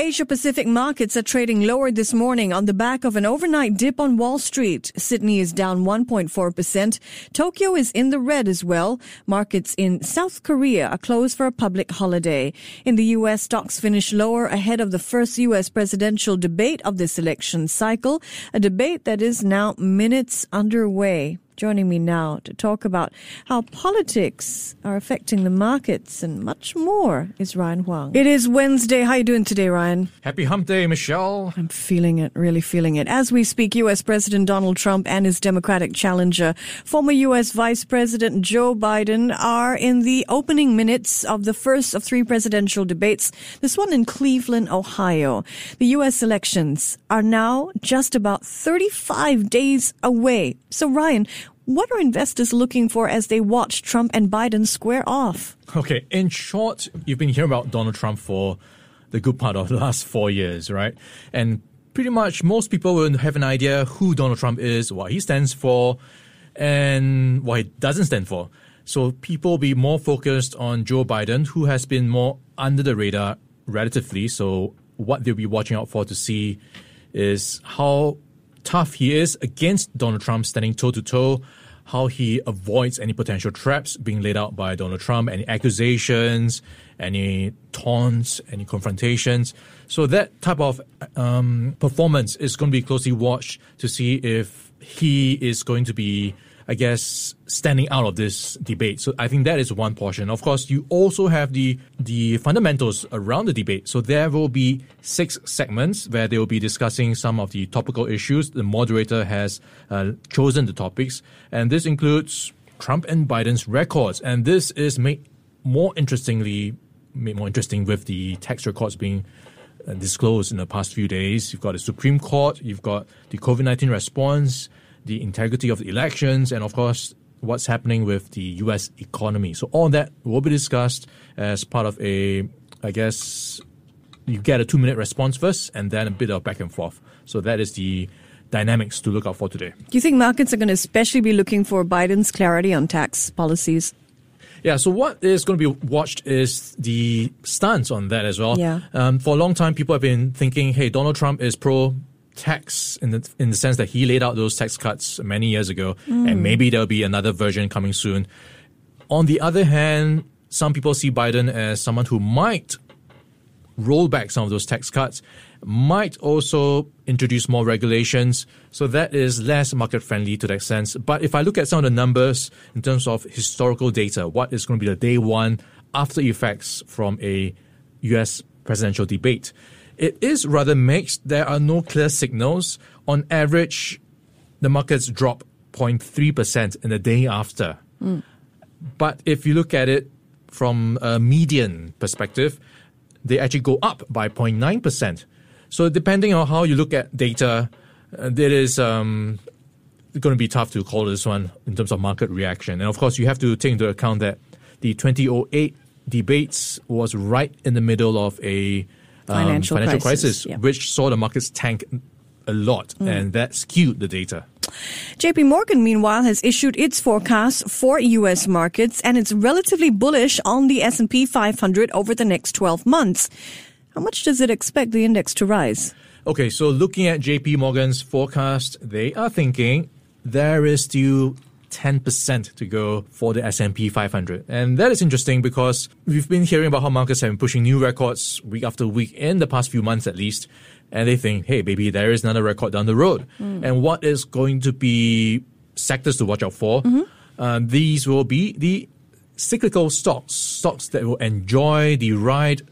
Asia-Pacific markets are trading lower this morning on the back of an overnight dip on Wall Street. Sydney is down 1.4%. Tokyo is in the red as well. Markets in South Korea are closed for a public holiday. In the U.S., stocks finish lower ahead of the first U.S. presidential debate of this election cycle, a debate that is now minutes underway. Joining me now to talk about how politics are affecting the markets and much more is Ryan Huang. It is Wednesday. How are you doing today, Ryan? Happy hump day, Michelle. I'm feeling it, really feeling it. As we speak, U.S. President Donald Trump and his Democratic challenger, former U.S. Vice President Joe Biden, are in the opening minutes of the first of three presidential debates, this one in Cleveland, Ohio. The U.S. elections are now just about 35 days away. So, Ryan, what are investors looking for as they watch Trump and Biden square off? Okay, in short, you've been hearing about Donald Trump for the good part of the last 4 years, right? And pretty much most people will have an idea who Donald Trump is, what he stands for, and what he doesn't stand for. So people will be more focused on Joe Biden, who has been more under the radar relatively. So what they'll be watching out for to see is how tough he is against Donald Trump, standing toe-to-toe, how he avoids any potential traps being laid out by Donald Trump, any accusations, any taunts, any confrontations. So that type of performance is going to be closely watched to see if he is going to be, I guess, standing out of this debate. So I think that is one portion. Of course, you also have the fundamentals around the debate. So there will be 6 segments where they will be discussing some of the topical issues. The moderator has chosen the topics. And this includes Trump and Biden's records. And this is made more interesting with the tax records being disclosed in the past few days. You've got the Supreme Court. You've got the COVID-19 response, the integrity of the elections, and of course, what's happening with the U.S. economy. So all that will be discussed as part of a, I guess, you get a 2-minute response first and then a bit of back and forth. So that is the dynamics to look out for today. Do you think markets are going to especially be looking for Biden's clarity on tax policies? Yeah, so what is going to be watched is the stance on that as well. Yeah. For a long time, people have been thinking, hey, Donald Trump is pro-tax in the sense that he laid out those tax cuts many years ago, and maybe there'll be another version coming soon. On the other hand, some people see Biden as someone who might roll back some of those tax cuts, might also introduce more regulations. So that is less market-friendly to that sense. But if I look at some of the numbers in terms of historical data, what is going to be the day one after effects from a U.S. presidential debate, it is rather mixed. There are no clear signals. On average, the markets drop 0.3% in the day after. But if you look at it from a median perspective, they actually go up by 0.9%. So depending on how you look at data, it is going to be tough to call this one in terms of market reaction. And of course, you have to take into account that the 2008 debates was right in the middle of a financial crisis, yeah, which saw the markets tank a lot, and that skewed the data. JP Morgan, meanwhile, has issued its forecast for U.S. markets, and it's relatively bullish on the S&P 500 over the next 12 months. How much does it expect the index to rise? Okay, so looking at JP Morgan's forecast, they are thinking there is still 10% to go for the S&P 500. And that is interesting because we've been hearing about how markets have been pushing new records week after week in the past few months at least. And they think, hey, baby, there is another record down the road. And what is going to be sectors to watch out for? These will be the cyclical stocks that will enjoy the ride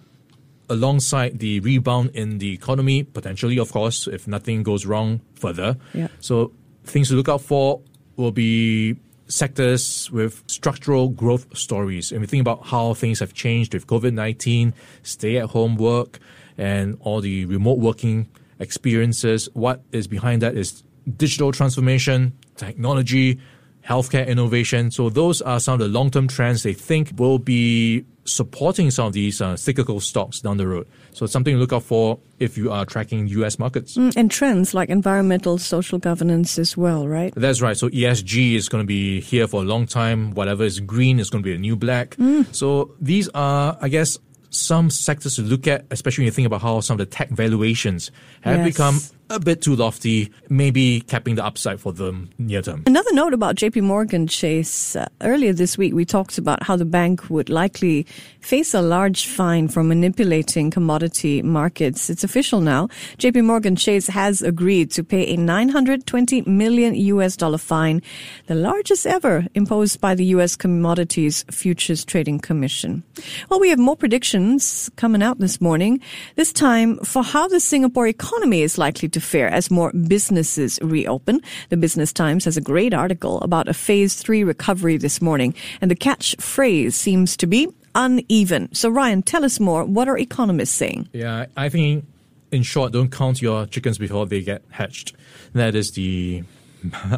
alongside the rebound in the economy, potentially, of course, if nothing goes wrong further. Yeah. So things to look out for will be sectors with structural growth stories. And we think about how things have changed with COVID-19, stay-at-home work, and all the remote working experiences. What is behind that is digital transformation, technology, healthcare innovation. So those are some of the long-term trends they think will be supporting some of these cyclical stocks down the road. So it's something to look out for if you are tracking U.S. markets. And trends like environmental, social governance as well, right? That's right. So ESG is going to be here for a long time. Whatever is green is going to be the new black. So these are, I guess, some sectors to look at, especially when you think about how some of the tech valuations have become a bit too lofty, maybe capping the upside for them near term. Another note about JP Morgan Chase. Earlier this week, we talked about how the bank would likely face a large fine for manipulating commodity markets. It's official now. JP Morgan Chase has agreed to pay a $920 million fine, the largest ever imposed by the U.S. Commodities Futures Trading Commission. Well, we have more predictions coming out this morning, this time for how the Singapore economy is likely to fare as more businesses reopen. The Business Times has a great article about a Phase 3 recovery this morning, and the catchphrase seems to be uneven. So, Ryan, tell us more. What are economists saying? Yeah, I think, in short, don't count your chickens before they get hatched. That is the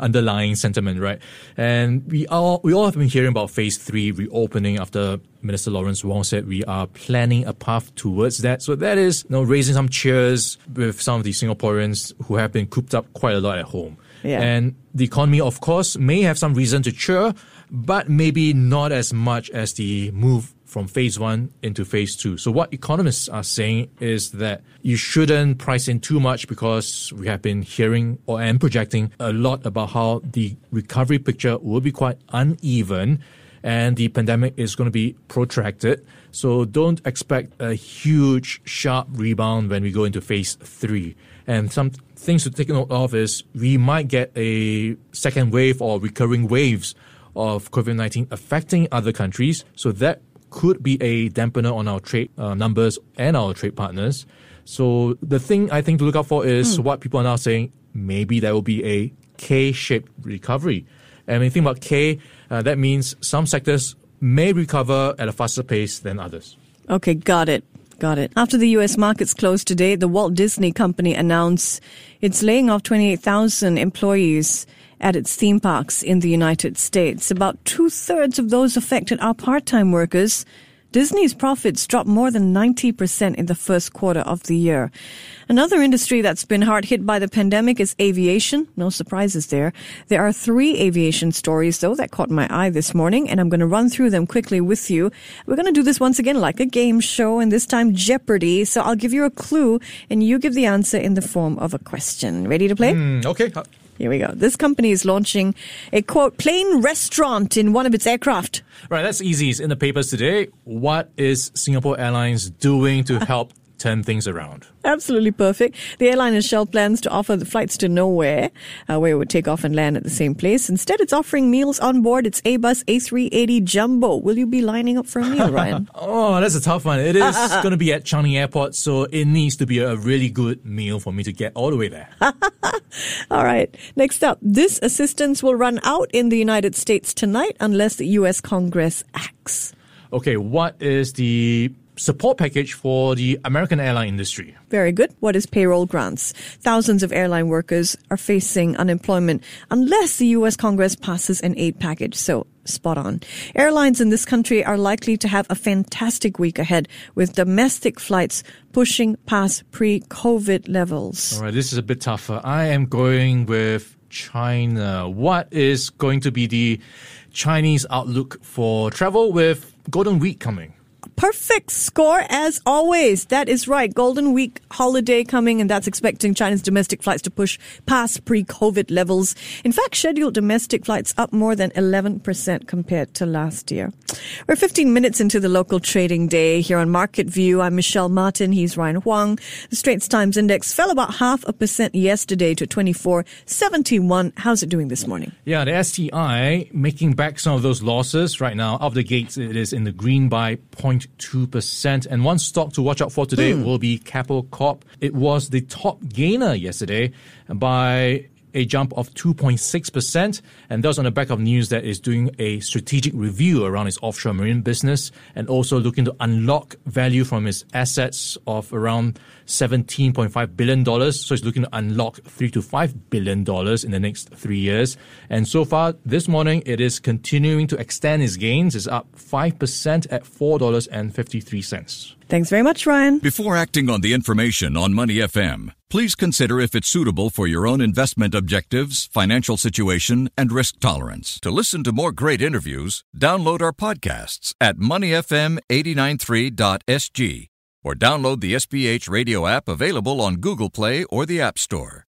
underlying sentiment, right? And we all have been hearing about Phase 3 reopening after Minister Lawrence Wong said we are planning a path towards that. So that is, you know, raising some cheers with some of the Singaporeans who have been cooped up quite a lot at home. Yeah. And the economy, of course, may have some reason to cheer, but maybe not as much as the move from Phase 1 into Phase 2. So what economists are saying is that you shouldn't price in too much, because we have been hearing and projecting a lot about how the recovery picture will be quite uneven and the pandemic is going to be protracted. So don't expect a huge, sharp rebound when we go into Phase 3. And some things to take note of is we might get a second wave or recurring waves of COVID-19 affecting other countries. So that could be a dampener on our trade numbers and our trade partners. So the thing I think to look out for is what people are now saying, maybe there will be a K-shaped recovery. And when you think about K, that means some sectors may recover at a faster pace than others. Okay, got it. After the U.S. markets closed today, the Walt Disney Company announced it's laying off 28,000 employees at its theme parks in the United States. About two-thirds of those affected are part-time workers. Disney's profits dropped more than 90% in the first quarter of the year. Another industry that's been hard hit by the pandemic is aviation. No surprises there. There are three aviation stories, though, that caught my eye this morning, and I'm going to run through them quickly with you. We're going to do this once again like a game show, and this time Jeopardy. So I'll give you a clue, and you give the answer in the form of a question. Ready to play? Okay. Here we go. This company is launching a, quote, plane restaurant in one of its aircraft. Right, that's easy. It's in the papers today. What is Singapore Airlines doing to help turn things around? Absolutely perfect. The airline has shelled plans to offer the flights to nowhere, where it would take off and land at the same place. Instead, it's offering meals on board its Airbus A380 Jumbo. Will you be lining up for a meal, Ryan? Oh, that's a tough one. It is going to be at Changi Airport, so it needs to be a really good meal for me to get all the way there. All right. Next up, this assistance will run out in the United States tonight unless the U.S. Congress acts. Okay, what is the support package for the American airline industry? Very good. What is payroll grants? Thousands of airline workers are facing unemployment unless the U.S. Congress passes an aid package. So spot on. Airlines in this country are likely to have a fantastic week ahead, with domestic flights pushing past pre-COVID levels. All right, this is a bit tougher. I am going with China. What is going to be the Chinese outlook for travel with Golden Week coming? Perfect score as always. That is right. Golden Week holiday coming, and that's expecting China's domestic flights to push past pre-COVID levels. In fact, scheduled domestic flights up more than 11% compared to last year. We're 15 minutes into the local trading day here on Market View. I'm Michelle Martin. He's Ryan Huang. The Straits Times Index fell about 0.5% yesterday to 24.71. How's it doing this morning? Yeah, the STI making back some of those losses right now. Out of the gates, it is in the green by 0.2%. And one stock to watch out for today will be Capo Corp. It was the top gainer yesterday by a jump of 2.6%, and that's on the back of news that is doing a strategic review around its offshore marine business and also looking to unlock value from its assets of around $17.5 billion. So it's looking to unlock $3 to $5 billion in the next 3 years. And so far this morning, it is continuing to extend its gains. It's up 5% at $4.53. Thanks very much, Ryan. Before acting on the information on Money FM, please consider if it's suitable for your own investment objectives, financial situation, and risk tolerance. To listen to more great interviews, download our podcasts at moneyfm893.sg or download the SPH radio app available on Google Play or the App Store.